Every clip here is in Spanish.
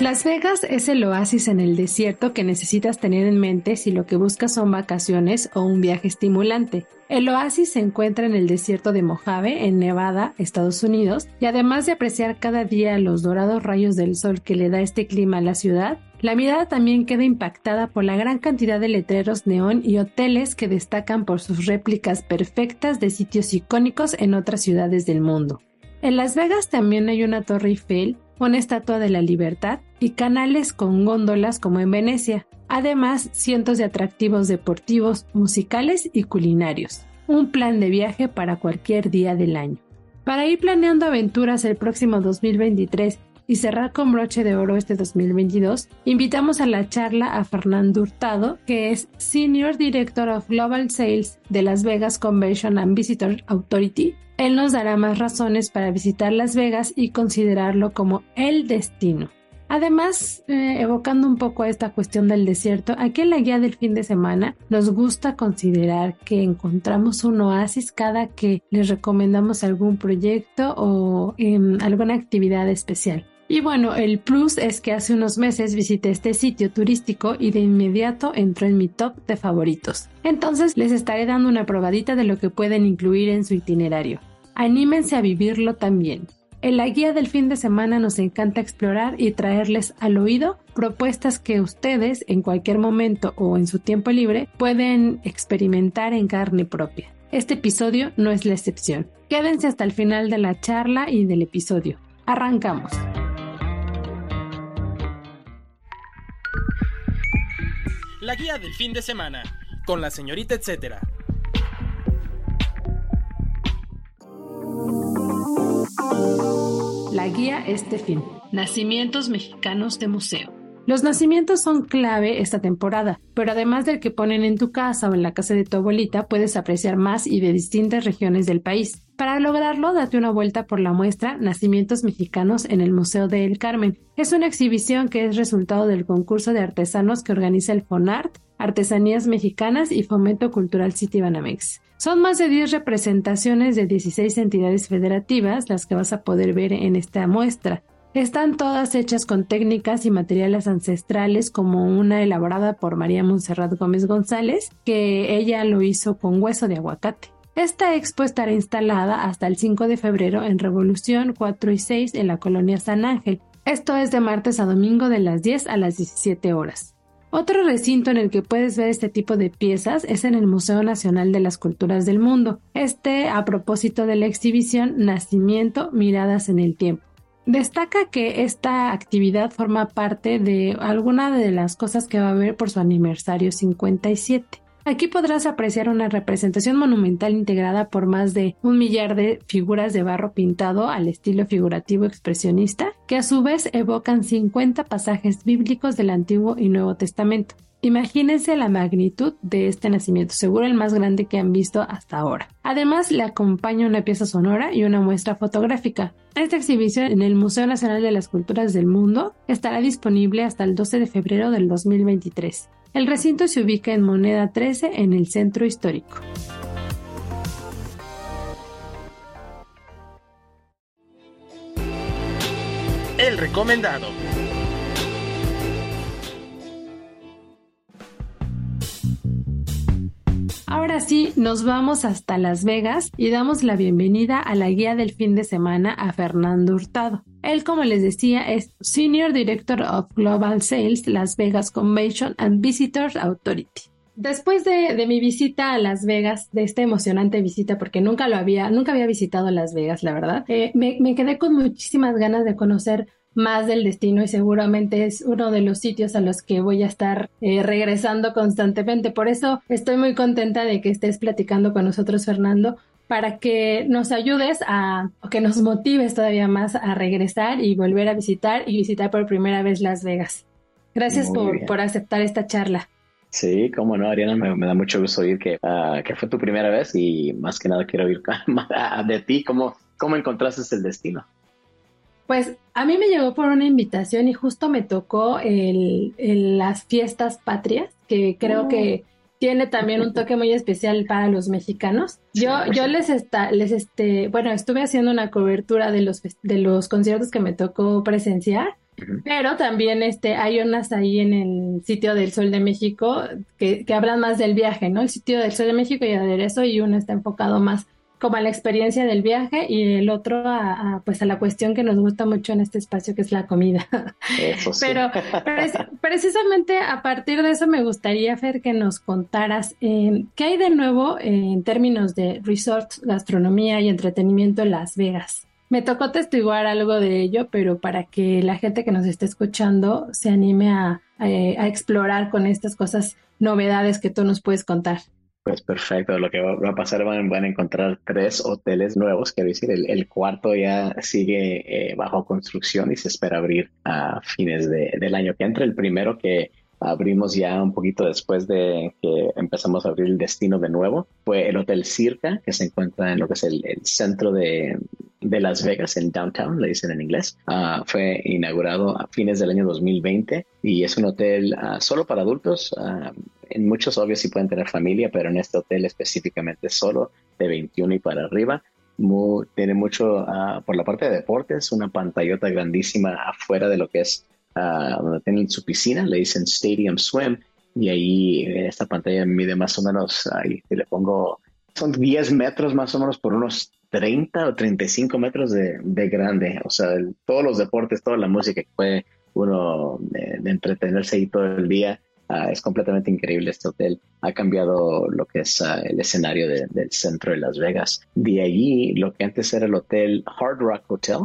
Las Vegas es el oasis en el desierto que necesitas tener en mente si lo que buscas son vacaciones o un viaje estimulante. El oasis se encuentra en el desierto de Mojave, en Nevada, Estados Unidos, y además de apreciar cada día los dorados rayos del sol que le da este clima a la ciudad, la mirada también queda impactada por la gran cantidad de letreros neón y hoteles que destacan por sus réplicas perfectas de sitios icónicos en otras ciudades del mundo. En Las Vegas también hay una Torre Eiffel, una Estatua de la Libertad y canales con góndolas como en Venecia. Además, cientos de atractivos deportivos, musicales y culinarios. Un plan de viaje para cualquier día del año. Para ir planeando aventuras el próximo 2023 y cerrar con broche de oro este 2022, invitamos a la charla a Fernando Hurtado, que es Senior Director of Global Sales de Las Vegas Convention and Visitor Authority. Él nos dará más razones para visitar Las Vegas y considerarlo como el destino. Además, evocando un poco esta cuestión del desierto, aquí en la guía del fin de semana nos gusta considerar que encontramos un oasis cada que les recomendamos algún proyecto o alguna actividad especial. Y bueno, el plus es que hace unos meses visité este sitio turístico y de inmediato entró en mi top de favoritos. Entonces les estaré dando una probadita de lo que pueden incluir en su itinerario. Anímense a vivirlo también. En la guía del fin de semana nos encanta explorar y traerles al oído propuestas que ustedes en cualquier momento o en su tiempo libre pueden experimentar en carne propia. Este episodio no es la excepción. Quédense hasta el final de la charla y del episodio. Arrancamos. La guía del fin de semana, con la señorita etcétera. La guía este fin. Nacimientos mexicanos de museo. Los nacimientos son clave esta temporada, pero además del que ponen en tu casa o en la casa de tu abuelita, puedes apreciar más y de distintas regiones del país. Para lograrlo, date una vuelta por la muestra Nacimientos Mexicanos en el Museo de El Carmen. Es una exhibición que es resultado del concurso de artesanos que organiza el FONART, Artesanías Mexicanas y Fomento Cultural Citibanamex. Son más de 10 representaciones de 16 entidades federativas las que vas a poder ver en esta muestra. Están todas hechas con técnicas y materiales ancestrales, como una elaborada por María Montserrat Gómez González, que ella lo hizo con hueso de aguacate. Esta expo estará instalada hasta el 5 de febrero en Revolución 4 y 6 en la colonia San Ángel. Esto es de martes a domingo de las 10 a las 17 horas. Otro recinto en el que puedes ver este tipo de piezas es en el Museo Nacional de las Culturas del Mundo. Este a propósito de la exhibición Nacimiento, Miradas en el Tiempo. Destaca que esta actividad forma parte de alguna de las cosas que va a haber por su aniversario 57. Aquí podrás apreciar una representación monumental integrada por más de 1,000,000 de figuras de barro pintado al estilo figurativo expresionista, que a su vez evocan 50 pasajes bíblicos del Antiguo y Nuevo Testamento. Imagínense la magnitud de este nacimiento, seguro el más grande que han visto hasta ahora. Además, le acompaña una pieza sonora y una muestra fotográfica. Esta exhibición en el Museo Nacional de las Culturas del Mundo estará disponible hasta el 12 de febrero del 2023. El recinto se ubica en Moneda 13 en el Centro Histórico. El recomendado. Ahora sí, nos vamos hasta Las Vegas y damos la bienvenida a la guía del fin de semana a Fernando Hurtado. Él, como les decía, es Senior Director of Global Sales, Las Vegas Convention and Visitors Authority. Después de mi visita a Las Vegas, de esta emocionante visita, porque nunca había visitado Las Vegas, la verdad, me quedé con muchísimas ganas de conocer más del destino y seguramente es uno de los sitios a los que voy a estar regresando constantemente. Por eso estoy muy contenta de que estés platicando con nosotros, Fernando, para que nos ayudes o que nos motives todavía más a regresar y volver a visitar por primera vez Las Vegas. Gracias por aceptar esta charla. Sí, cómo no, Ariana, me da mucho gusto oír que fue tu primera vez y más que nada quiero oír de ti, cómo encontraste el destino. Pues a mí me llegó por una invitación y justo me tocó las fiestas patrias, que creo que tiene también un toque muy especial para los mexicanos. Yo estuve haciendo una cobertura de los conciertos que me tocó presenciar. Pero también hay unas ahí en el sitio del Sol de México que hablan más del viaje, ¿no? El sitio del Sol de México y de regreso, y uno está enfocado más como a la experiencia del viaje y el otro a la cuestión que nos gusta mucho en este espacio, que es la comida. Eso sí. Pero precisamente a partir de eso me gustaría, Fer, que nos contaras qué hay de nuevo en términos de resorts, gastronomía y entretenimiento en Las Vegas. Me tocó testiguar algo de ello, pero para que la gente que nos esté escuchando se anime a explorar con estas cosas, novedades que tú nos puedes contar. Pues perfecto, lo que va a pasar, van a encontrar 3 hoteles nuevos, quiero decir, el cuarto ya sigue bajo construcción y se espera abrir a fines del año que entra. El primero que abrimos ya un poquito después de que empezamos a abrir el destino de nuevo fue el Hotel Circa, que se encuentra en lo que es el centro de Las Vegas, en Downtown, le dicen en inglés. Fue inaugurado a fines del año 2020 y es un hotel solo para adultos. En muchos, obvio, sí pueden tener familia, pero en este hotel específicamente solo, de 21 y para arriba. Tiene mucho por la parte de deportes, una pantallota grandísima afuera de lo que es donde tienen su piscina, le dicen Stadium Swim, y ahí esta pantalla mide más o menos, ahí le pongo, son 10 metros más o menos por unos 30 o 35 metros de grande. O sea, todos los deportes, toda la música que puede uno de entretenerse ahí todo el día. Es completamente increíble este hotel. Ha cambiado lo que es el escenario del centro de Las Vegas. De allí, lo que antes era el hotel Hard Rock Hotel,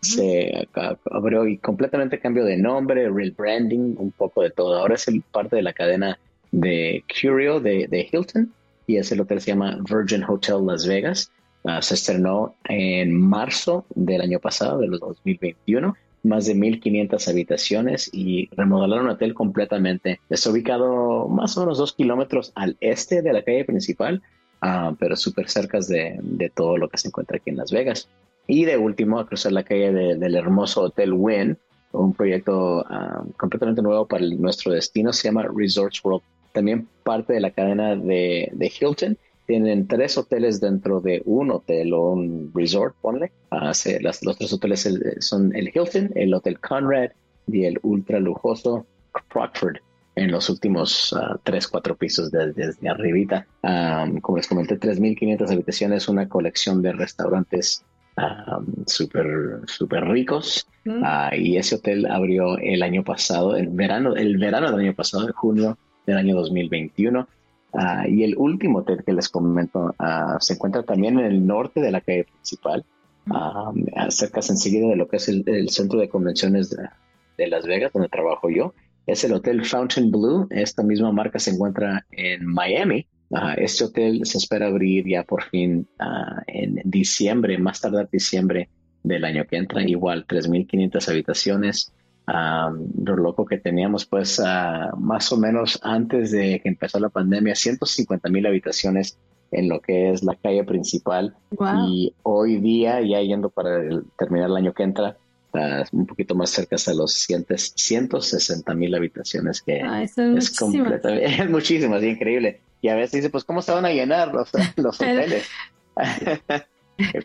se abrió y completamente cambio de nombre, rebranding, un poco de todo. Ahora es parte de la cadena de Curio de Hilton, y es el hotel, se llama Virgin Hotel Las Vegas. Se estrenó en marzo del año pasado, de los 2021, más de 1,500 habitaciones, y remodelaron el hotel completamente. Está ubicado más o menos 2 kilómetros al este de la calle principal, pero súper cerca de todo lo que se encuentra aquí en Las Vegas. Y de último, a cruzar la calle del hermoso Hotel Wynn, un proyecto completamente nuevo para nuestro destino, se llama Resorts World. También parte de la cadena de Hilton. Tienen 3 hoteles dentro de un hotel o un resort, ponle. Los 3 hoteles son el Hilton, el Hotel Conrad y el ultra lujoso Crawford, en los últimos 3-4 pisos desde arribita. Como les comenté, 3,500 habitaciones, una colección de restaurantes súper ricos. Y ese hotel abrió el año pasado, el verano del año pasado, en junio del año 2021. Y el último hotel que les comento se encuentra también en el norte de la calle principal, cerca enseguida de lo que es el centro de convenciones de Las Vegas, donde trabajo yo. Es el hotel Fountain Blue. Esta misma marca se encuentra en Miami. Este hotel se espera abrir ya por fin en diciembre, más tardar diciembre del año que entra. Igual, 3,500 habitaciones. Lo loco que teníamos, pues, más o menos antes de que empezó la pandemia, 150,000 habitaciones en lo que es la calle principal. Wow. Y hoy día, ya yendo para terminar el año que entra, un poquito más cerca a los 160,000 habitaciones, que es completamente, es muchísimas, es increíble. Y a veces dice, pues, ¿cómo se van a llenar los hoteles?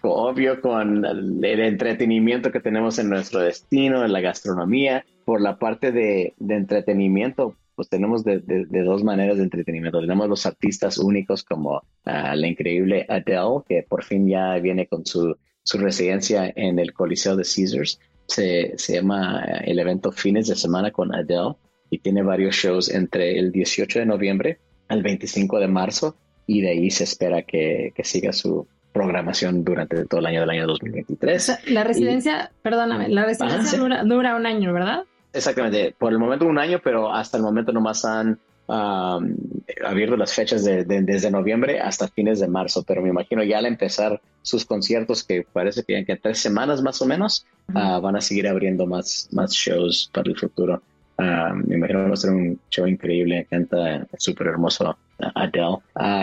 Obvio, con el entretenimiento que tenemos en nuestro destino, en la gastronomía. Por la parte de entretenimiento, pues tenemos de 2 maneras de entretenimiento. Tenemos los artistas únicos como la increíble Adele, que por fin ya viene con su residencia en el Coliseo de Caesars. Se llama el evento Fines de Semana con Adele, y tiene varios shows entre el 18 de noviembre al 25 de marzo, y de ahí se espera que siga su programación durante todo el año del año 2023. La residencia, dura 1 año, ¿verdad? Exactamente, por el momento 1 año, pero hasta el momento nomás han abierto las fechas desde noviembre hasta fines de marzo, pero me imagino ya al empezar sus conciertos, que parece que ya en 3 semanas más o menos, van a seguir abriendo más shows para el futuro. Me imagino que va a ser un show increíble, canta súper hermoso Adele.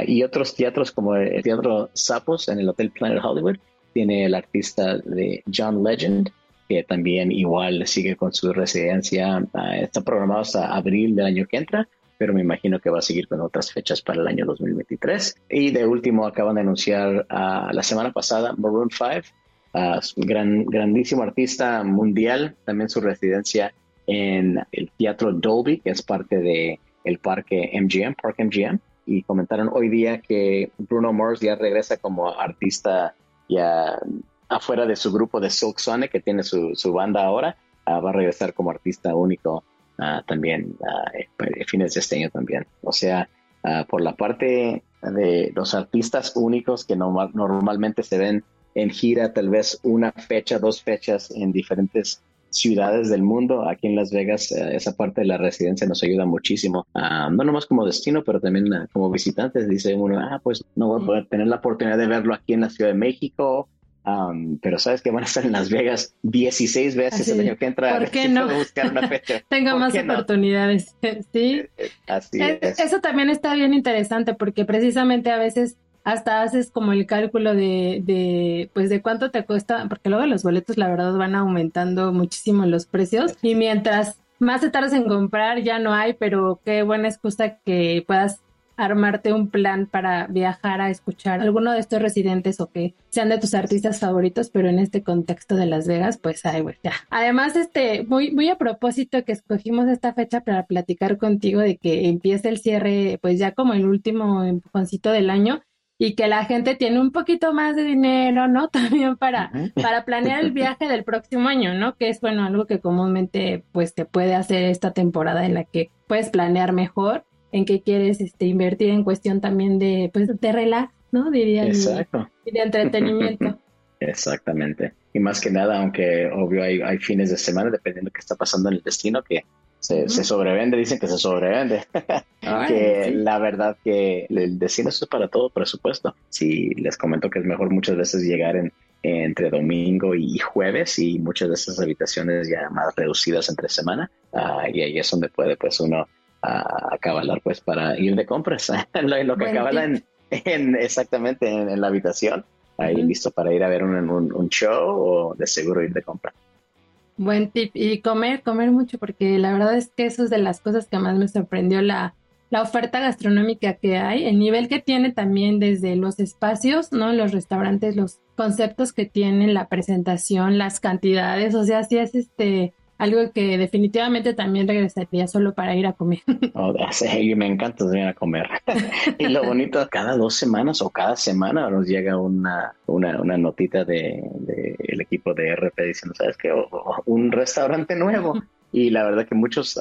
Y otros teatros como el Teatro Zapos en el Hotel Planet Hollywood, tiene el artista de John Legend, que también igual sigue con su residencia. Está programado hasta abril del año que entra, pero me imagino que va a seguir con otras fechas para el año 2023. Y de último, acaban de anunciar la semana pasada Maroon 5, grandísimo artista mundial, también su residencia en el Teatro Dolby, que es parte de el parque MGM, Park MGM, y comentaron hoy día que Bruno Mars ya regresa como artista ya afuera de su grupo de Silk Sonic, que tiene su banda ahora. Va a regresar como artista único también fines de este año también. O sea, por la parte de los artistas únicos que normalmente se ven en gira, tal vez una fecha, dos fechas en diferentes ciudades del mundo, aquí en Las Vegas esa parte de la residencia nos ayuda muchísimo, no nomás como destino, pero también como visitantes. Dice uno, pues no voy a poder tener la oportunidad de verlo aquí en la Ciudad de México, pero sabes que van a estar en Las Vegas 16 veces así, el año que entra. ¿Por qué no? Buscar una fecha. Tengo más oportunidades, no? ¿Sí? Así es. Eso también está bien interesante, porque precisamente a veces hasta haces como el cálculo de cuánto te cuesta, porque luego los boletos la verdad van aumentando muchísimo los precios, y mientras más te tardas en comprar ya no hay, pero qué buena excusa que puedas armarte un plan para viajar a escuchar a alguno de estos residentes o que sean de tus artistas favoritos, pero en este contexto de Las Vegas, pues ay, güey, ya. Además, muy a propósito que escogimos esta fecha para platicar contigo de que empieza el cierre, pues ya como el último empujoncito del año, y que la gente tiene un poquito más de dinero, ¿no? También para planear el viaje del próximo año, ¿no? Que es, bueno, algo que comúnmente, pues, te puede hacer esta temporada en la que puedes planear mejor en qué quieres invertir, en cuestión también de, pues, de relax, ¿no? Diría. Exacto. Y de entretenimiento. Exactamente. Y más que nada, aunque obvio hay fines de semana, dependiendo de qué está pasando en el destino, que se sobrevende, dicen que se sobrevende. Ay, que sí. La verdad que el destino es para todo presupuesto. Sí, les comento que es mejor muchas veces llegar entre domingo y jueves, y muchas de esas habitaciones ya más reducidas entre semana. Y ahí es donde puede pues uno acabalar pues para ir de compras. lo que acabala exactamente en la habitación. Ahí listo para ir a ver un show, o de seguro ir de compras. Buen tip. Y comer mucho, porque la verdad es que eso es de las cosas que más me sorprendió, la oferta gastronómica que hay, el nivel que tiene también desde los espacios, ¿no? Los restaurantes, los conceptos que tienen, la presentación, las cantidades, o sea, sí es algo que definitivamente también regresaría solo para ir a comer. Oh, sí, me encanta ir a comer. Y lo bonito, cada 2 semanas o cada semana nos llega una notita de el equipo de RP diciendo, ¿sabes qué? Un restaurante nuevo. Y la verdad que muchos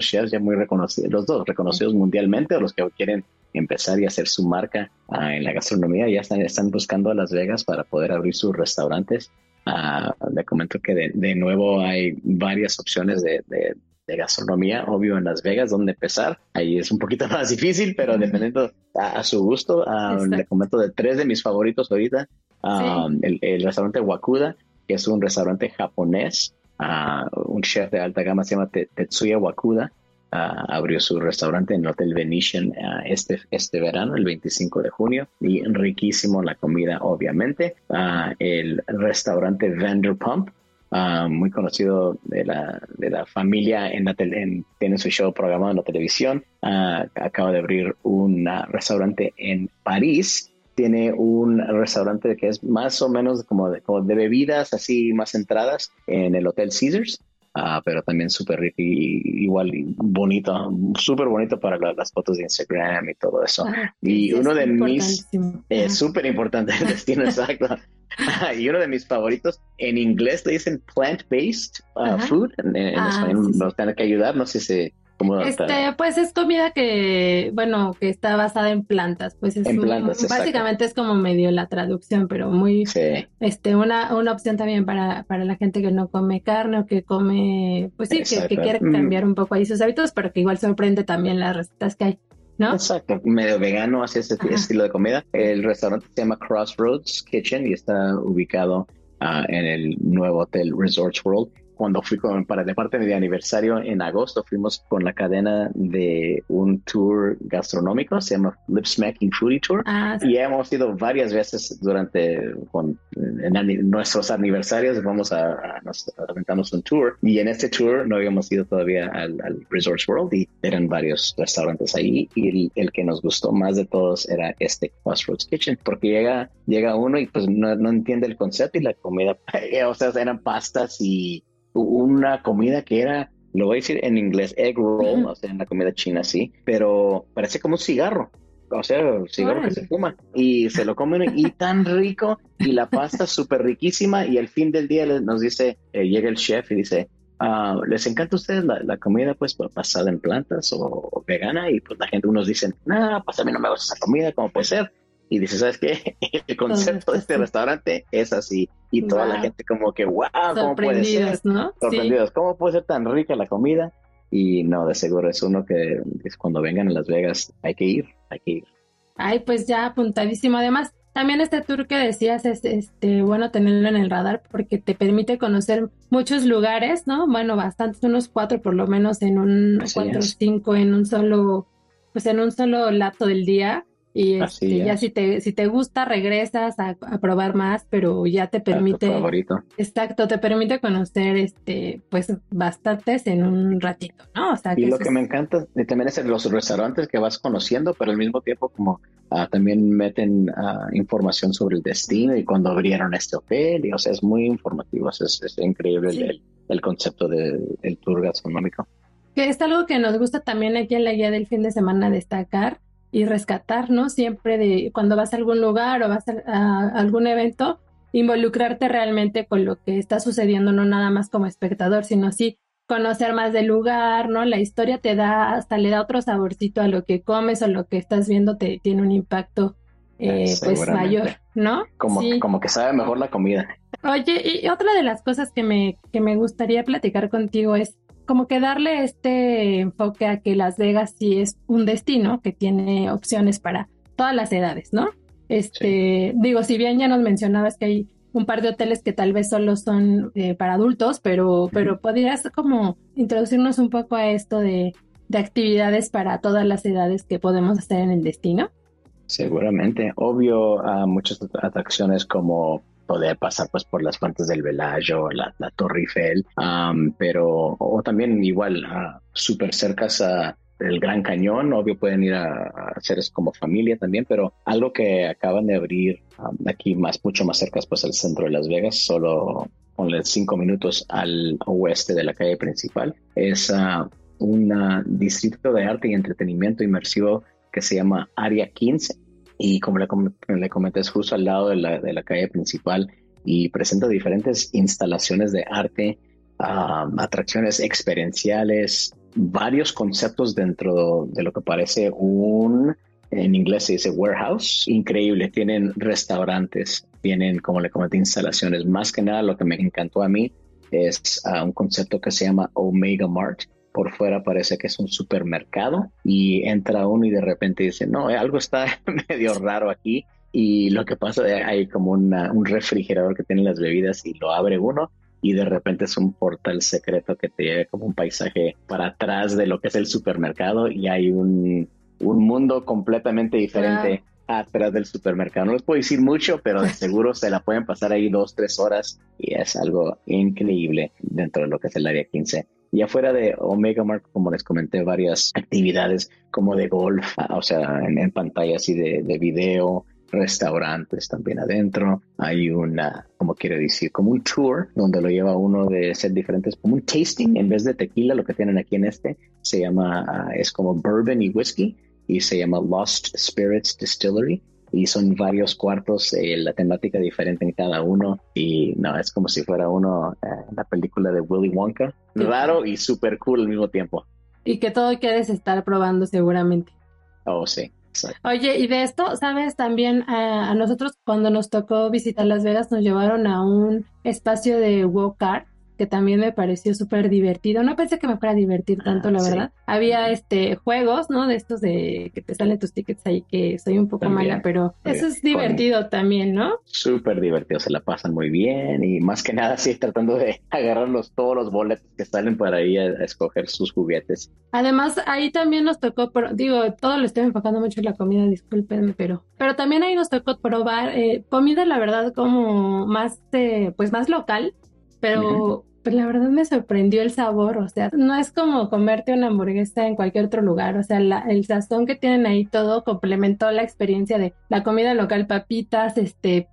chefs ya muy reconocidos, los dos reconocidos mundialmente, o los que quieren empezar y hacer su marca en la gastronomía, ya están buscando a Las Vegas para poder abrir sus restaurantes. Le comento que de nuevo hay varias opciones de gastronomía, obvio en Las Vegas, donde empezar. Ahí es un poquito más difícil, pero dependiendo a su gusto. Le comento de 3 de mis favoritos ahorita. Sí. El restaurante Wakuda, que es un restaurante japonés. Un chef de alta gama se llama Tetsuya Wakuda. Abrió su restaurante en el Hotel Venetian este verano, el 25 de junio, y riquísimo la comida, obviamente. El restaurante Vanderpump, muy conocido de la familia, tiene su show programado en la televisión. Acaba de abrir un restaurante en París. Tiene un restaurante que es más o menos como de bebidas, así más entradas, en el Hotel Caesars. Pero también súper rico y igual bonito, súper bonito para las fotos de Instagram y todo eso. Y uno de mis... súper importante el destino, exacto. Y uno de mis favoritos, en inglés le dicen plant-based food, en español nos tienen que ayudar, no sé si... Pues es comida que está basada en plantas, pues es básicamente es como medio la traducción, pero muy una opción también para la gente que no come carne o que come, pues sí, que quiere cambiar un poco ahí sus hábitos, pero que igual sorprende también las recetas que hay, ¿no? Exacto, medio vegano hacia ese estilo de comida. El restaurante se llama Crossroads Kitchen y está ubicado en el nuevo hotel Resorts World. cuando fui para de parte de mi aniversario en agosto, fuimos con la cadena de un tour gastronómico, se llama Lip Smacking Foodie Tour, sí. Y hemos ido varias veces durante nuestros aniversarios, vamos nos aventamos un tour, y en este tour no habíamos ido todavía al Resorts World, y eran varios restaurantes ahí, y el que nos gustó más de todos era este Crossroads Kitchen, porque llega uno y pues no entiende el concepto, y la comida, o sea, eran pastas y una comida que era, lo voy a decir en inglés, egg roll, o sea, en la comida china, sí, pero parece como un cigarro, o sea, un cigarro que se fuma, y se lo comen y tan rico, y la pasta súper riquísima, y al fin del día nos dice, llega el chef y dice, ¿les encanta a ustedes la comida pues basada en plantas o vegana? Y pues la gente, unos dicen, no, pues a mí no me gusta esa comida, ¿cómo puede ser? Y dice, ¿sabes qué? El concepto de este restaurante es así. Y toda la gente como que, wow, ¿cómo puede ser? ¿No? Sorprendidos, sí. ¿Cómo puede ser tan rica la comida? Y no, de seguro es uno que es cuando vengan a Las Vegas, hay que ir. Ay, pues ya apuntadísimo. Además, también este tour que decías es bueno tenerlo en el radar porque te permite conocer muchos lugares, ¿no? Bueno, bastantes, unos 4 por lo menos en un, así 4 o 5 en un solo, pues en un solo lapso del día. Y ya si te gusta, regresas a probar más, pero ya te permite. Exacto, te permite conocer pues bastantes en un ratito, ¿no? O sea, y lo que me encanta también es los restaurantes que vas conociendo, pero al mismo tiempo como también meten información sobre el destino y cuando abrieron este hotel, y o sea, es muy informativo, es increíble el concepto del tour gastronómico. Que es algo que nos gusta también aquí en la guía del fin de semana destacar y rescatar, ¿no? Siempre de cuando vas a algún lugar o vas a algún evento, involucrarte realmente con lo que está sucediendo, no nada más como espectador, sino sí conocer más del lugar, ¿no? La historia te da, hasta le da otro saborcito a lo que comes o lo que estás viendo, te tiene un impacto pues mayor, ¿no? Como que sabe mejor la comida. Oye, y otra de las cosas que me gustaría platicar contigo es como que darle este enfoque a que Las Vegas sí es un destino que tiene opciones para todas las edades, ¿no? Digo, si bien ya nos mencionabas que hay un par de hoteles que tal vez solo son para adultos, pero podrías como introducirnos un poco a esto de actividades para todas las edades que podemos hacer en el destino. Seguramente, obvio, muchas atracciones como poder pasar pues por las fuentes del Bellagio, la Torre Eiffel, pero o también igual súper cercas del Gran Cañón, obvio pueden ir a hacer eso como familia también, pero algo que acaban de abrir aquí mucho más cerca pues al centro de Las Vegas, solo ponle 5 minutos al oeste de la calle principal, es un distrito de arte y entretenimiento inmersivo que se llama Área 15. Y como le comenté, es justo al lado de la calle principal y presenta diferentes instalaciones de arte, atracciones experienciales, varios conceptos dentro de lo que parece en inglés se dice warehouse, increíble. Tienen restaurantes, tienen, como le comenté, instalaciones. Más que nada, lo que me encantó a mí es un concepto que se llama Omega Mart. Por fuera parece que es un supermercado y entra uno y de repente dice, no, algo está medio raro aquí. Y lo que pasa es que hay como un refrigerador que tiene las bebidas y lo abre uno y de repente es un portal secreto que te lleva como un paisaje para atrás de lo que es el supermercado y hay un mundo completamente diferente atrás del supermercado. No les puedo decir mucho, pero de seguro se la pueden pasar ahí 2, 3 horas y es algo increíble dentro de lo que es el Área 15. Y afuera de Omega Mart, como les comenté, varias actividades como de golf, o sea, en pantalla así de video, restaurantes también adentro. Hay como un tour donde lo lleva uno de ser diferentes, como un tasting. En vez de tequila, lo que tienen aquí en se llama, es como bourbon y whisky y se llama Lost Spirits Distillery. Y son varios cuartos, la temática diferente en cada uno. Y no, es como si fuera uno la película de Willy Wonka. Raro y súper cool al mismo tiempo. Y que todo quieres estar probando seguramente. Oh, sí. Exacto. Oye, y de esto, ¿sabes? También a nosotros cuando nos tocó visitar Las Vegas nos llevaron a un espacio de go-kart que también me pareció súper divertido. No pensé que me fuera a divertir tanto, la verdad. Había juegos, ¿no? De estos de que te salen tus tickets ahí, que soy un poco mala, pero eso es divertido también, ¿no? Súper divertido, se la pasan muy bien y más que nada sí tratando de agarrar todos los boletos que salen para ir a escoger sus juguetes. Además, ahí también nos tocó, todo lo estoy enfocando mucho en la comida, discúlpenme, pero también ahí nos tocó probar comida, la verdad, como más, más local, pero la verdad me sorprendió el sabor, o sea, no es como comerte una hamburguesa en cualquier otro lugar, o sea, el sazón que tienen ahí todo complementó la experiencia de la comida local, papitas,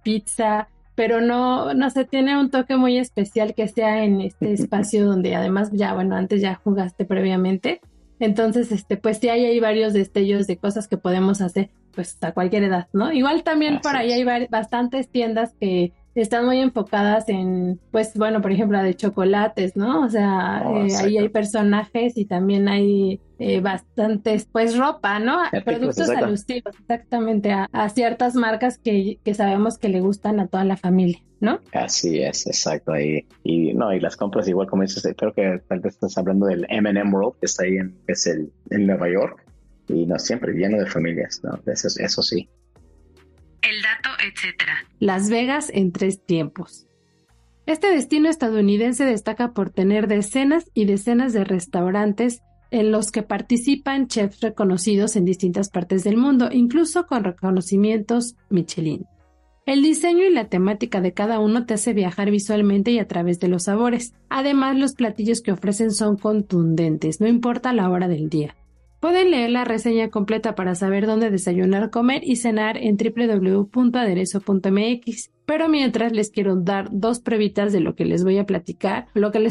pizza, pero no sé, tiene un toque muy especial que sea en este espacio donde además antes ya jugaste previamente, entonces, pues sí hay varios destellos de cosas que podemos hacer, pues a cualquier edad, ¿no? Igual también por ahí hay bastantes tiendas que están muy enfocadas en, por ejemplo, la de chocolates, ¿no? O sea, ahí hay personajes y también hay bastantes, ropa, ¿no? Productos alusivos, exactamente, a ciertas marcas que sabemos que le gustan a toda la familia, ¿no? Así es, exacto. Y las compras, igual como dices, creo que tal vez estás hablando del M&M World, que está ahí en Nueva York, y siempre lleno de familias, ¿no? Eso sí. El dato, etcétera. Las Vegas en 3 tiempos. Este destino estadounidense destaca por tener decenas y decenas de restaurantes en los que participan chefs reconocidos en distintas partes del mundo, incluso con reconocimientos Michelin. El diseño y la temática de cada uno te hace viajar visualmente y a través de los sabores. Además, los platillos que ofrecen son contundentes, no importa la hora del día. Pueden leer la reseña completa para saber dónde desayunar, comer y cenar en www.aderezo.mx. Pero mientras les quiero dar 2 pruebitas de lo que les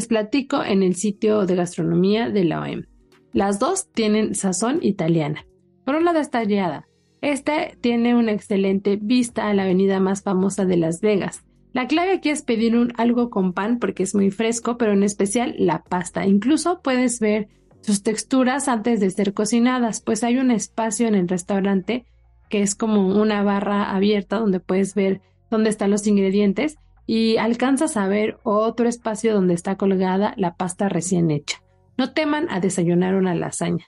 platico en el sitio de gastronomía de la OEM. Las 2 tienen sazón italiana. Por un lado está Allada. Este tiene una excelente vista a la avenida más famosa de Las Vegas. La clave aquí es pedir algo con pan porque es muy fresco, pero en especial la pasta. Incluso puedes ver sus texturas antes de ser cocinadas, pues hay un espacio en el restaurante que es como una barra abierta donde puedes ver dónde están los ingredientes y alcanzas a ver otro espacio donde está colgada la pasta recién hecha. No teman a desayunar una lasaña.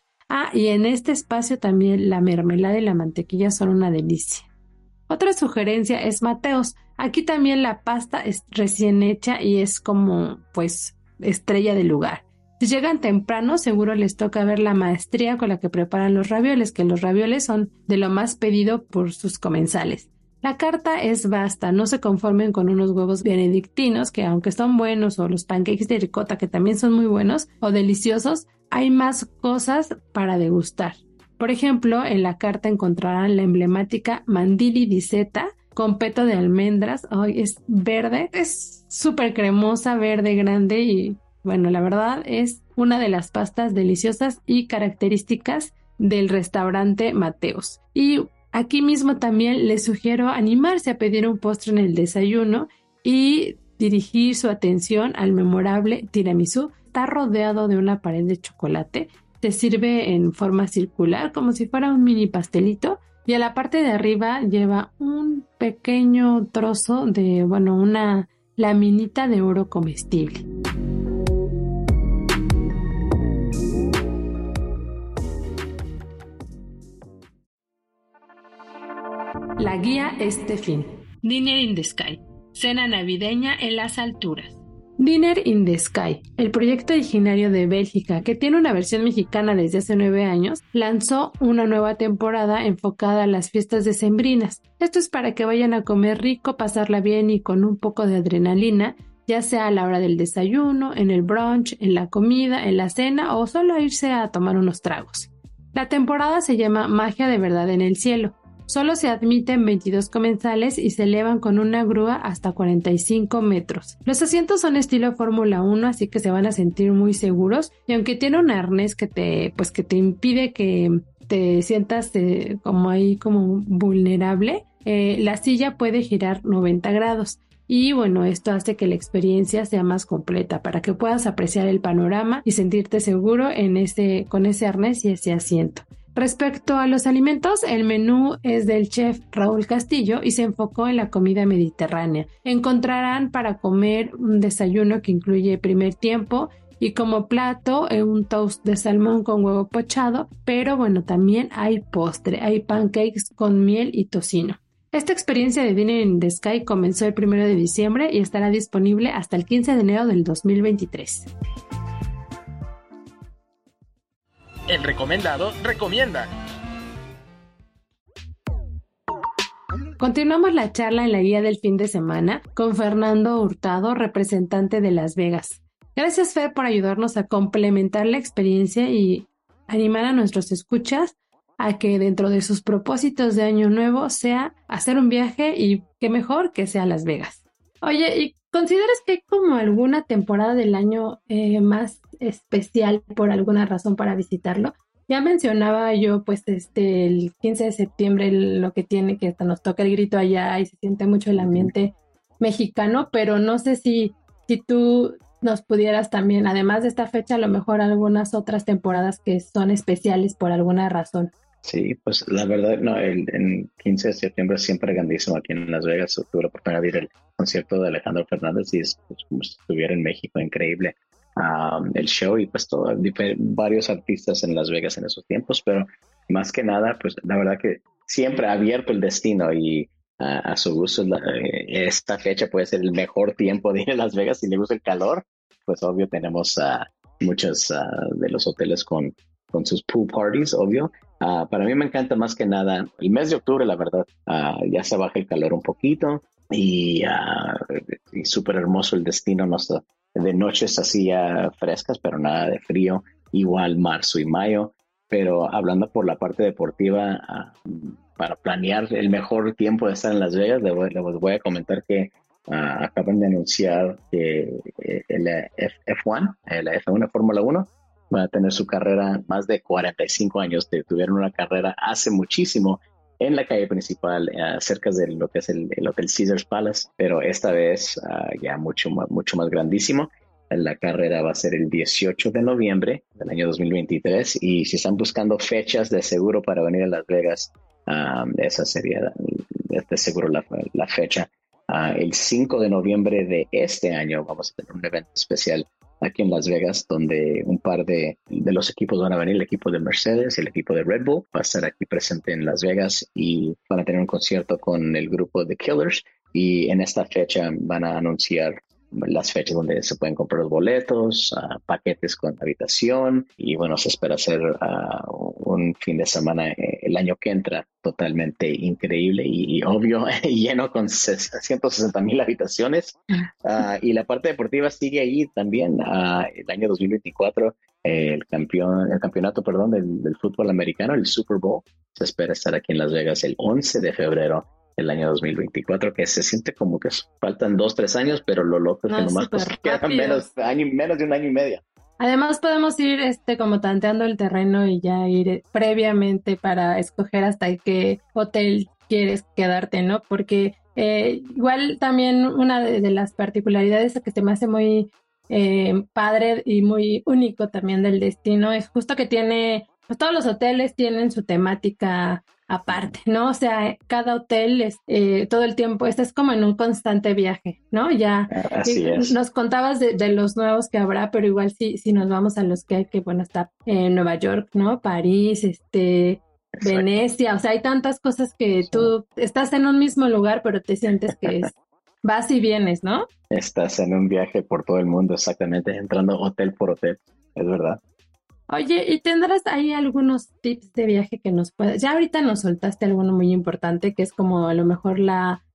Y en este espacio también la mermelada y la mantequilla son una delicia. Otra sugerencia es Mateos. Aquí también la pasta es recién hecha y es como estrella del lugar. Si llegan temprano, seguro les toca ver la maestría con la que preparan los ravioles, que los ravioles son de lo más pedido por sus comensales. La carta es vasta, no se conformen con unos huevos benedictinos, que aunque son buenos, o los pancakes de ricota, que también son muy buenos o deliciosos, hay más cosas para degustar. Por ejemplo, en la carta encontrarán la emblemática mandili di seta, con peto de almendras, es verde, es súper cremosa, verde, grande y... la verdad es una de las pastas deliciosas y características del restaurante Mateos. Y aquí mismo también les sugiero animarse a pedir un postre en el desayuno y dirigir su atención al memorable tiramisú. Está rodeado de una pared de chocolate. Te sirve en forma circular como si fuera un mini pastelito. Y a la parte de arriba lleva un pequeño trozo de, una laminita de oro comestible. La guía fin. Dinner in the Sky. Cena navideña en las alturas. Dinner in the Sky, el proyecto originario de Bélgica, que tiene una versión mexicana desde hace 9 años, lanzó una nueva temporada enfocada a las fiestas decembrinas. Esto es para que vayan a comer rico, pasarla bien y con un poco de adrenalina, ya sea a la hora del desayuno, en el brunch, en la comida, en la cena o solo irse a tomar unos tragos. La temporada se llama Magia de Verdad en el Cielo. Solo se admiten 22 comensales y se elevan con una grúa hasta 45 metros. Los asientos son estilo Fórmula 1, así que se van a sentir muy seguros. Y aunque tiene un arnés que te impide que te sientas como vulnerable, la silla puede girar 90 grados. Y esto hace que la experiencia sea más completa para que puedas apreciar el panorama y sentirte seguro con ese arnés y ese asiento. Respecto a los alimentos, el menú es del chef Raúl Castillo y se enfocó en la comida mediterránea. Encontrarán para comer un desayuno que incluye primer tiempo y como plato un toast de salmón con huevo pochado, pero bueno, también hay postre, hay pancakes con miel y tocino. Esta experiencia de Dinner in the Sky comenzó el 1 de diciembre y estará disponible hasta el 15 de enero del 2023. El recomendado recomienda. Continuamos la charla en la guía del fin de semana con Fernando Hurtado, representante de Las Vegas. Gracias, Fer, por ayudarnos a complementar la experiencia y animar a nuestros escuchas a que dentro de sus propósitos de año nuevo sea hacer un viaje y qué mejor que sea Las Vegas. Oye, ¿y consideras que hay como alguna temporada del año más especial por alguna razón para visitarlo? Ya mencionaba yo pues el 15 de septiembre lo que tiene, que hasta nos toca el grito allá y se siente mucho el ambiente mexicano, pero no sé si tú nos pudieras también, además de esta fecha, a lo mejor algunas otras temporadas que son especiales por alguna razón. Sí, pues la verdad, no, el 15 de septiembre siempre grandísimo aquí en Las Vegas. Tuve la oportunidad de ir al concierto de Alejandro Fernández y es pues, como si estuviera en México, increíble. El show y pues todo, varios artistas en Las Vegas en esos tiempos, pero más que nada, pues la verdad que siempre ha abierto el destino y a su gusto esta fecha puede ser el mejor tiempo de ir a Las Vegas. Si le gusta el calor, pues obvio tenemos muchos de los hoteles con sus pool parties, obvio. Para mí me encanta más que nada el mes de octubre, la verdad. Ya se baja el calor un poquito y súper hermoso el destino. De noches así frescas, pero nada de frío. Igual marzo y mayo. Pero hablando por la parte deportiva, para planear el mejor tiempo de estar en Las Vegas, les voy a comentar que acaban de anunciar que la F1 Fórmula 1 va a tener su carrera más de 45 años. Tuvieron una carrera hace muchísimo en la calle principal, cerca de lo que es el Hotel Caesars Palace, pero esta vez ya mucho más grandísimo. La carrera va a ser el 18 de noviembre del año 2023 y si están buscando fechas de seguro para venir a Las Vegas, esa sería de seguro la fecha. El 5 de noviembre de este año vamos a tener un evento especial aquí en Las Vegas, donde un par de los equipos van a venir, el equipo de Mercedes y el equipo de Red Bull va a estar aquí presente en Las Vegas y van a tener un concierto con el grupo The Killers y en esta fecha van a anunciar las fechas donde se pueden comprar los boletos, paquetes con habitación y bueno, se espera hacer un fin de semana el año que entra totalmente increíble y obvio lleno con 160,000 habitaciones y la parte deportiva sigue ahí también. El año 2024 el campeonato del fútbol americano, el Super Bowl, se espera estar aquí en Las Vegas el 11 de febrero el año 2024, que se siente como que faltan 2-3 años, pero lo loco es que nomás quedan menos de un año y medio. Además podemos ir como tanteando el terreno y ya ir previamente para escoger hasta qué hotel quieres quedarte, ¿no? Porque igual también una de las particularidades que se me hace muy padre y muy único también del destino es justo que tiene, pues todos los hoteles tienen su temática aparte, ¿no? O sea, cada hotel es, todo el tiempo, es como en un constante viaje, ¿no? Ya así es. Nos contabas de los nuevos que habrá, pero igual si nos vamos a los que hay, que bueno, está en Nueva York, ¿no? París, exacto. Venecia, o sea, hay tantas cosas que sí. Tú estás en un mismo lugar, pero te sientes que es vas y vienes, ¿no? Estás en un viaje por todo el mundo, exactamente, entrando hotel por hotel, es verdad. Oye, ¿y tendrás ahí algunos tips de viaje que nos puedas...? Ya ahorita nos soltaste alguno muy importante, que es como a lo mejor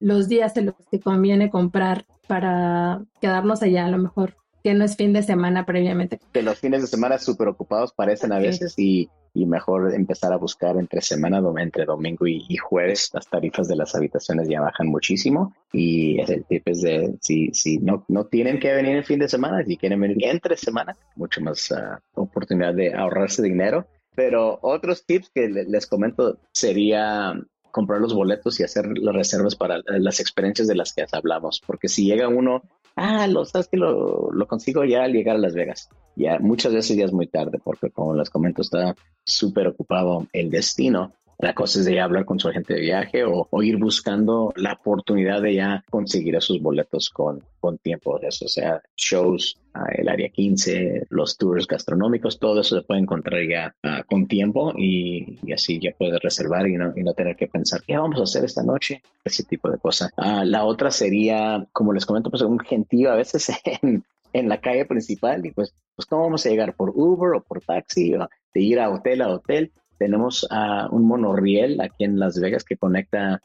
los días en los que conviene comprar para quedarnos allá, a lo mejor que no es fin de semana previamente. Que los fines de semana súper ocupados parecen a veces y mejor empezar a buscar entre semana, entre domingo y jueves. Las tarifas de las habitaciones ya bajan muchísimo y el tip es de si no tienen que venir el fin de semana, si quieren venir entre semana, mucho más oportunidad de ahorrarse dinero. Pero otros tips que les comento sería comprar los boletos y hacer las reservas para las experiencias de las que hablamos, porque si llega uno sabes que lo consigo ya al llegar a Las Vegas. Ya muchas veces ya es muy tarde porque, como les comento, está súper ocupado el destino. La cosa es de ya hablar con su agente de viaje o ir buscando la oportunidad de ya conseguir esos boletos con tiempo. Eso, o sea, shows, el Área 15, los tours gastronómicos, todo eso se puede encontrar ya con tiempo y así ya puedes reservar y no tener que pensar qué vamos a hacer esta noche, ese tipo de cosas. La otra sería, como les comento, pues un gentío a veces en la calle principal y pues cómo vamos a llegar, por Uber o por taxi o de ir a hotel a hotel. Tenemos un monorriel aquí en Las Vegas que conecta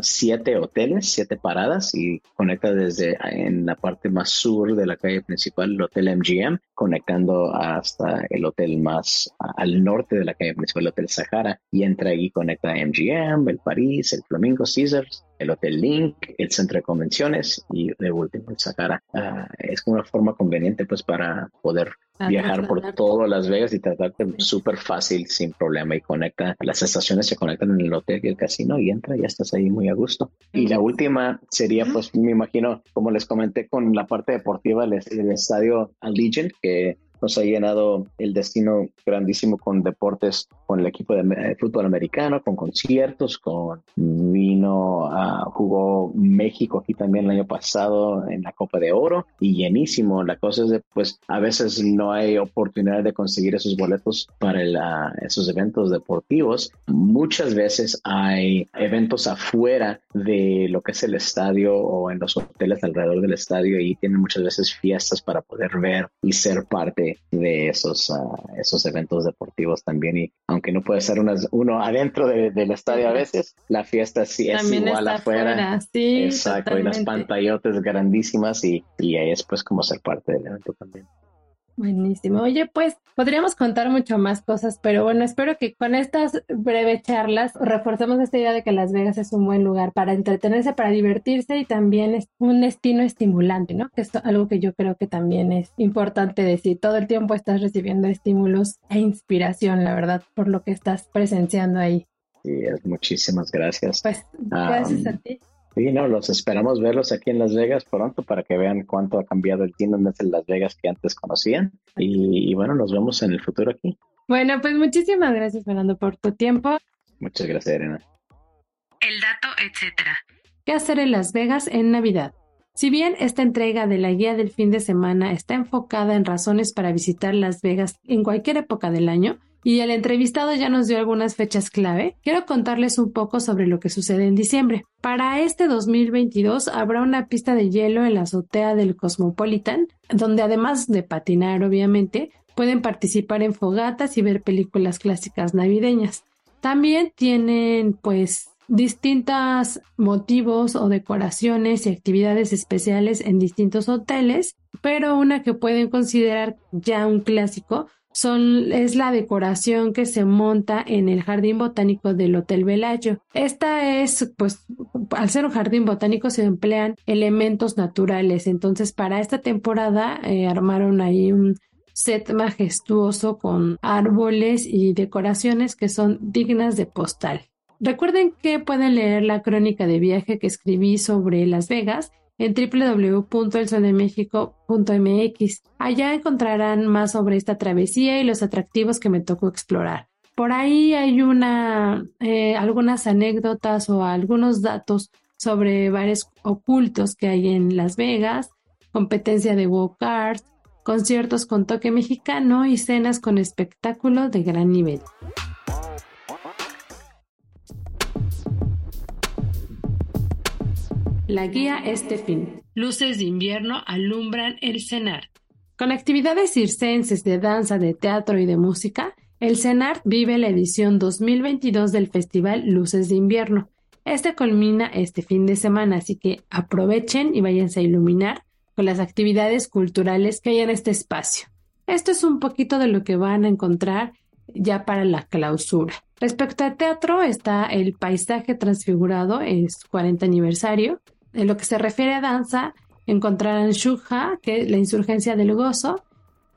7 hoteles, 7 paradas y conecta desde en la parte más sur de la calle principal, el Hotel MGM, conectando hasta el hotel más al norte de la calle principal, el Hotel Sahara, y entra ahí, conecta MGM, el París, el Flamingo, Caesars, el Hotel Link, el Centro de Convenciones y de último el Sahara. Es una forma conveniente pues para poder viajar por todo Las Vegas y tratarte súper fácil, sin problema, y conecta, las estaciones se conectan en el hotel y el casino y entra, ya estás ahí muy a gusto. Y la última sería, pues me imagino, como les comenté con la parte deportiva, el estadio Allegiant, que nos ha llenado el destino grandísimo con deportes, con el equipo de fútbol americano, con conciertos, con vino, jugó México aquí también el año pasado en la Copa de Oro y llenísimo. La cosa es de, pues a veces no hay oportunidad de conseguir esos boletos para esos eventos deportivos. Muchas veces hay eventos afuera de lo que es el estadio o en los hoteles alrededor del estadio y tienen muchas veces fiestas para poder ver y ser parte de esos eventos deportivos también. Y aunque no puede ser uno adentro del estadio a veces, la fiesta sí es también igual afuera. Sí, exacto, totalmente. Y las pantallotas grandísimas y ahí es pues como ser parte del evento también. Buenísimo. Oye, pues podríamos contar mucho más cosas, pero bueno, espero que con estas breves charlas reforcemos esta idea de que Las Vegas es un buen lugar para entretenerse, para divertirse y también es un destino estimulante, ¿no? Que es algo que yo creo que también es importante decir. Todo el tiempo estás recibiendo estímulos e inspiración, la verdad, por lo que estás presenciando ahí. Sí, muchísimas gracias. Pues gracias a ti. Sí, no, los esperamos verlos aquí en Las Vegas pronto para que vean cuánto ha cambiado el tiempo en Las Vegas que antes conocían. Y bueno, nos vemos en el futuro aquí. Bueno, pues muchísimas gracias, Fernando, por tu tiempo. Muchas gracias, Elena. El dato, etcétera. ¿Qué hacer en Las Vegas en Navidad? Si bien esta entrega de la guía del fin de semana está enfocada en razones para visitar Las Vegas en cualquier época del año, y el entrevistado ya nos dio algunas fechas clave, quiero contarles un poco sobre lo que sucede en diciembre. Para este 2022 habrá una pista de hielo en la azotea del Cosmopolitan, donde además de patinar, obviamente, pueden participar en fogatas y ver películas clásicas navideñas. También tienen, pues, distintos motivos o decoraciones y actividades especiales en distintos hoteles, pero una que pueden considerar ya un clásico es la decoración que se monta en el jardín botánico del Hotel Bellagio. Esta es, pues, al ser un jardín botánico se emplean elementos naturales. Entonces, para esta temporada armaron ahí un set majestuoso con árboles y decoraciones que son dignas de postal. Recuerden que pueden leer la crónica de viaje que escribí sobre Las Vegas en www.elsoldemexico.mx. Allá encontrarán más sobre esta travesía y los atractivos que me tocó explorar. Por ahí hay algunas anécdotas o algunos datos sobre bares ocultos que hay en Las Vegas, competencia de go-karts, conciertos con toque mexicano y cenas con espectáculos de gran nivel. La guía este fin. Luces de invierno alumbran el CENART. Con actividades circenses de danza, de teatro y de música, el CENART vive la edición 2022 del Festival Luces de Invierno. Este culmina este fin de semana, así que aprovechen y váyanse a iluminar con las actividades culturales que hay en este espacio. Esto es un poquito de lo que van a encontrar ya para la clausura. Respecto al teatro, está el Paisaje Transfigurado, es 40 aniversario. En lo que se refiere a danza, encontrarán Shuja, que es la insurgencia del gozo.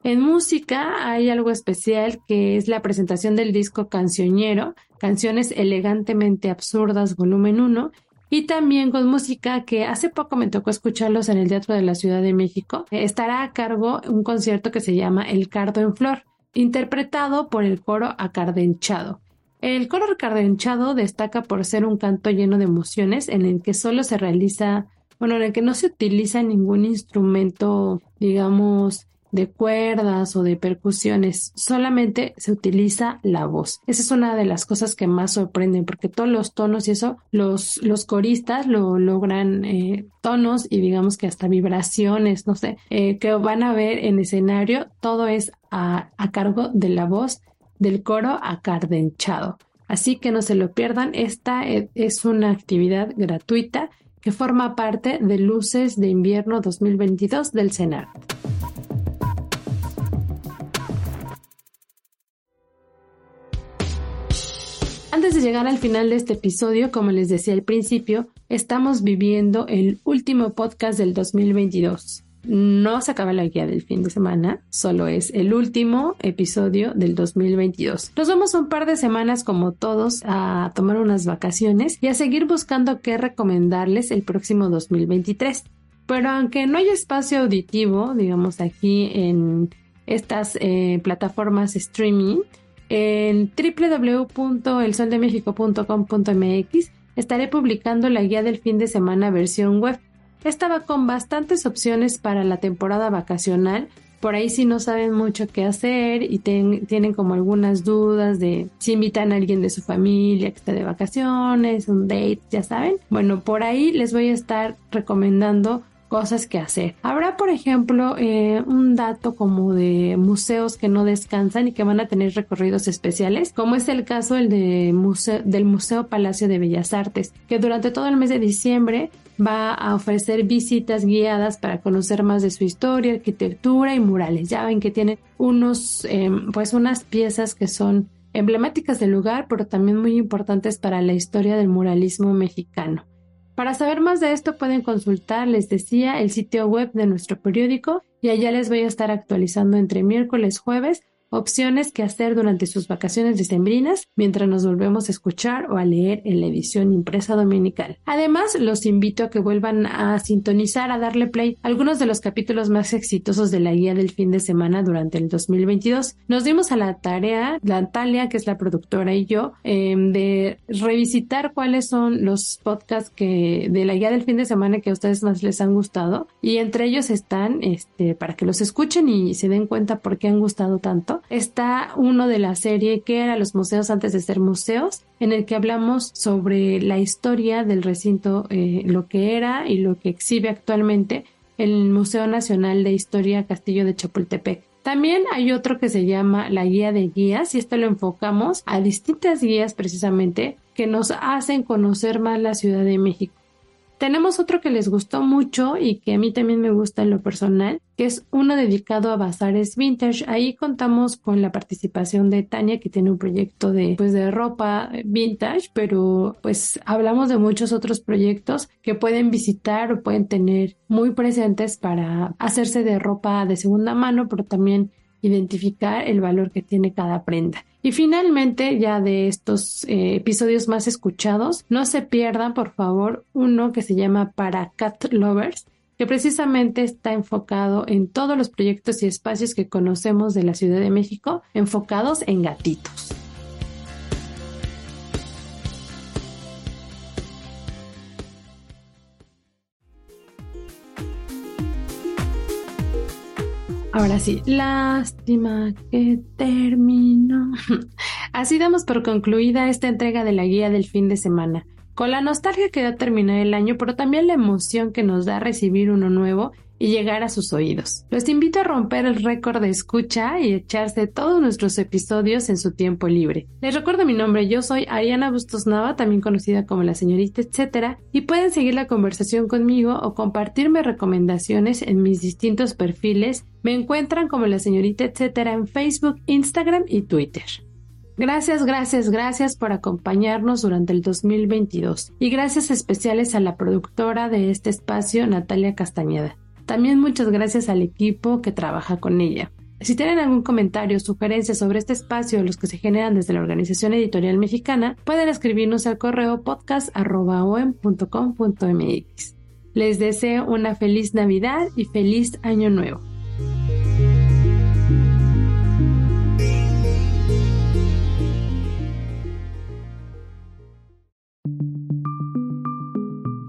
En música hay algo especial que es la presentación del disco Cancionero, Canciones elegantemente absurdas, volumen 1, y también con música que hace poco me tocó escucharlos en el Teatro de la Ciudad de México. Estará a cargo un concierto que se llama El Cardo en Flor, interpretado por el Coro Acardenchado. El Coro Acardenchado destaca por ser un canto lleno de emociones en el que solo se realiza, en el que no se utiliza ningún instrumento, digamos, de cuerdas o de percusiones, solamente se utiliza la voz. Esa es una de las cosas que más sorprenden, porque todos los tonos y eso, los coristas lo logran tonos y digamos que hasta vibraciones, no sé, que van a ver en escenario, todo es a cargo de la voz del Coro Acardenchado. Así que no se lo pierdan, esta es una actividad gratuita que forma parte de Luces de Invierno 2022 del CENART. Antes de llegar al final de este episodio, como les decía al principio, estamos viviendo el último podcast del 2022. No se acaba la guía del fin de semana, solo es el último episodio del 2022. Nos vamos un par de semanas, como todos, a tomar unas vacaciones y a seguir buscando qué recomendarles el próximo 2023. Pero aunque no hay espacio auditivo, digamos aquí en estas plataformas streaming, en www.elsoldemexico.com.mx estaré publicando la guía del fin de semana versión web. Esta va con bastantes opciones para la temporada vacacional. Por ahí si no saben mucho qué hacer y tienen como algunas dudas de si invitan a alguien de su familia que esté de vacaciones, un date, ya saben. Bueno, por ahí les voy a estar recomendando cosas que hacer. Habrá, por ejemplo, un dato como de museos que no descansan y que van a tener recorridos especiales, como es el caso del Museo Palacio de Bellas Artes, que durante todo el mes de diciembre va a ofrecer visitas guiadas para conocer más de su historia, arquitectura y murales. Ya ven que tienen unas piezas que son emblemáticas del lugar, pero también muy importantes para la historia del muralismo mexicano. Para saber más de esto pueden consultar, les decía, el sitio web de nuestro periódico y allá les voy a estar actualizando entre miércoles y jueves opciones que hacer durante sus vacaciones decembrinas mientras nos volvemos a escuchar o a leer en la edición impresa dominical. Además, los invito a que vuelvan a sintonizar, a darle play a algunos de los capítulos más exitosos de la guía del fin de semana durante el 2022. Nos dimos a la tarea, Natalia, que es la productora, y yo, de revisitar cuáles son los podcasts de la guía del fin de semana que a ustedes más les han gustado, y entre ellos están, para que los escuchen y se den cuenta por qué han gustado tanto, está uno de la serie que era Los museos antes de ser museos, en el que hablamos sobre la historia del recinto, lo que era y lo que exhibe actualmente el Museo Nacional de Historia Castillo de Chapultepec. También hay otro que se llama La Guía de Guías y esto lo enfocamos a distintas guías precisamente que nos hacen conocer más la Ciudad de México. Tenemos otro que les gustó mucho y que a mí también me gusta en lo personal, que es uno dedicado a bazares vintage. Ahí contamos con la participación de Tania, que tiene un proyecto de ropa vintage, pero pues hablamos de muchos otros proyectos que pueden visitar o pueden tener muy presentes para hacerse de ropa de segunda mano, pero también identificar el valor que tiene cada prenda. Y finalmente, ya de estos episodios más escuchados, no se pierdan, por favor, uno que se llama Para Cat Lovers, que precisamente está enfocado en todos los proyectos y espacios que conocemos de la Ciudad de México, enfocados en gatitos. Ahora sí, lástima que terminó. Así damos por concluida esta entrega de la guía del fin de semana, con la nostalgia que da terminar el año, pero también la emoción que nos da recibir uno nuevo y llegar a sus oídos. Los invito a romper el récord de escucha y echarse todos nuestros episodios en su tiempo libre. Les recuerdo mi nombre, yo soy Ariana Bustos Nava, también conocida como La Señorita Etcétera, y pueden seguir la conversación conmigo o compartirme recomendaciones en mis distintos perfiles. Me encuentran como La Señorita Etcétera en Facebook, Instagram y Twitter. Gracias, gracias, gracias por acompañarnos durante el 2022 y gracias especiales a la productora de este espacio, Natalia Castañeda. También muchas gracias al equipo que trabaja con ella. Si tienen algún comentario o sugerencia sobre este espacio o los que se generan desde la Organización Editorial Mexicana, pueden escribirnos al correo podcast@oem.com.mx. Les deseo una feliz Navidad y feliz Año Nuevo.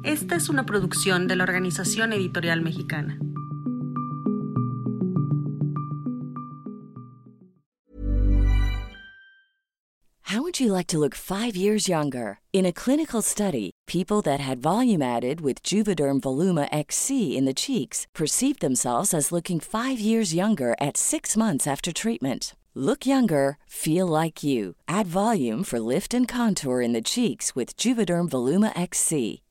Esta es una producción de la Organización Editorial Mexicana. How would you like to look 5 years younger? In a clinical study, people that had volume added with Juvederm Voluma XC in the cheeks perceived themselves as looking 5 years younger at 6 months after treatment. Look younger, feel like you. Add volume for lift and contour in the cheeks with Juvederm Voluma XC.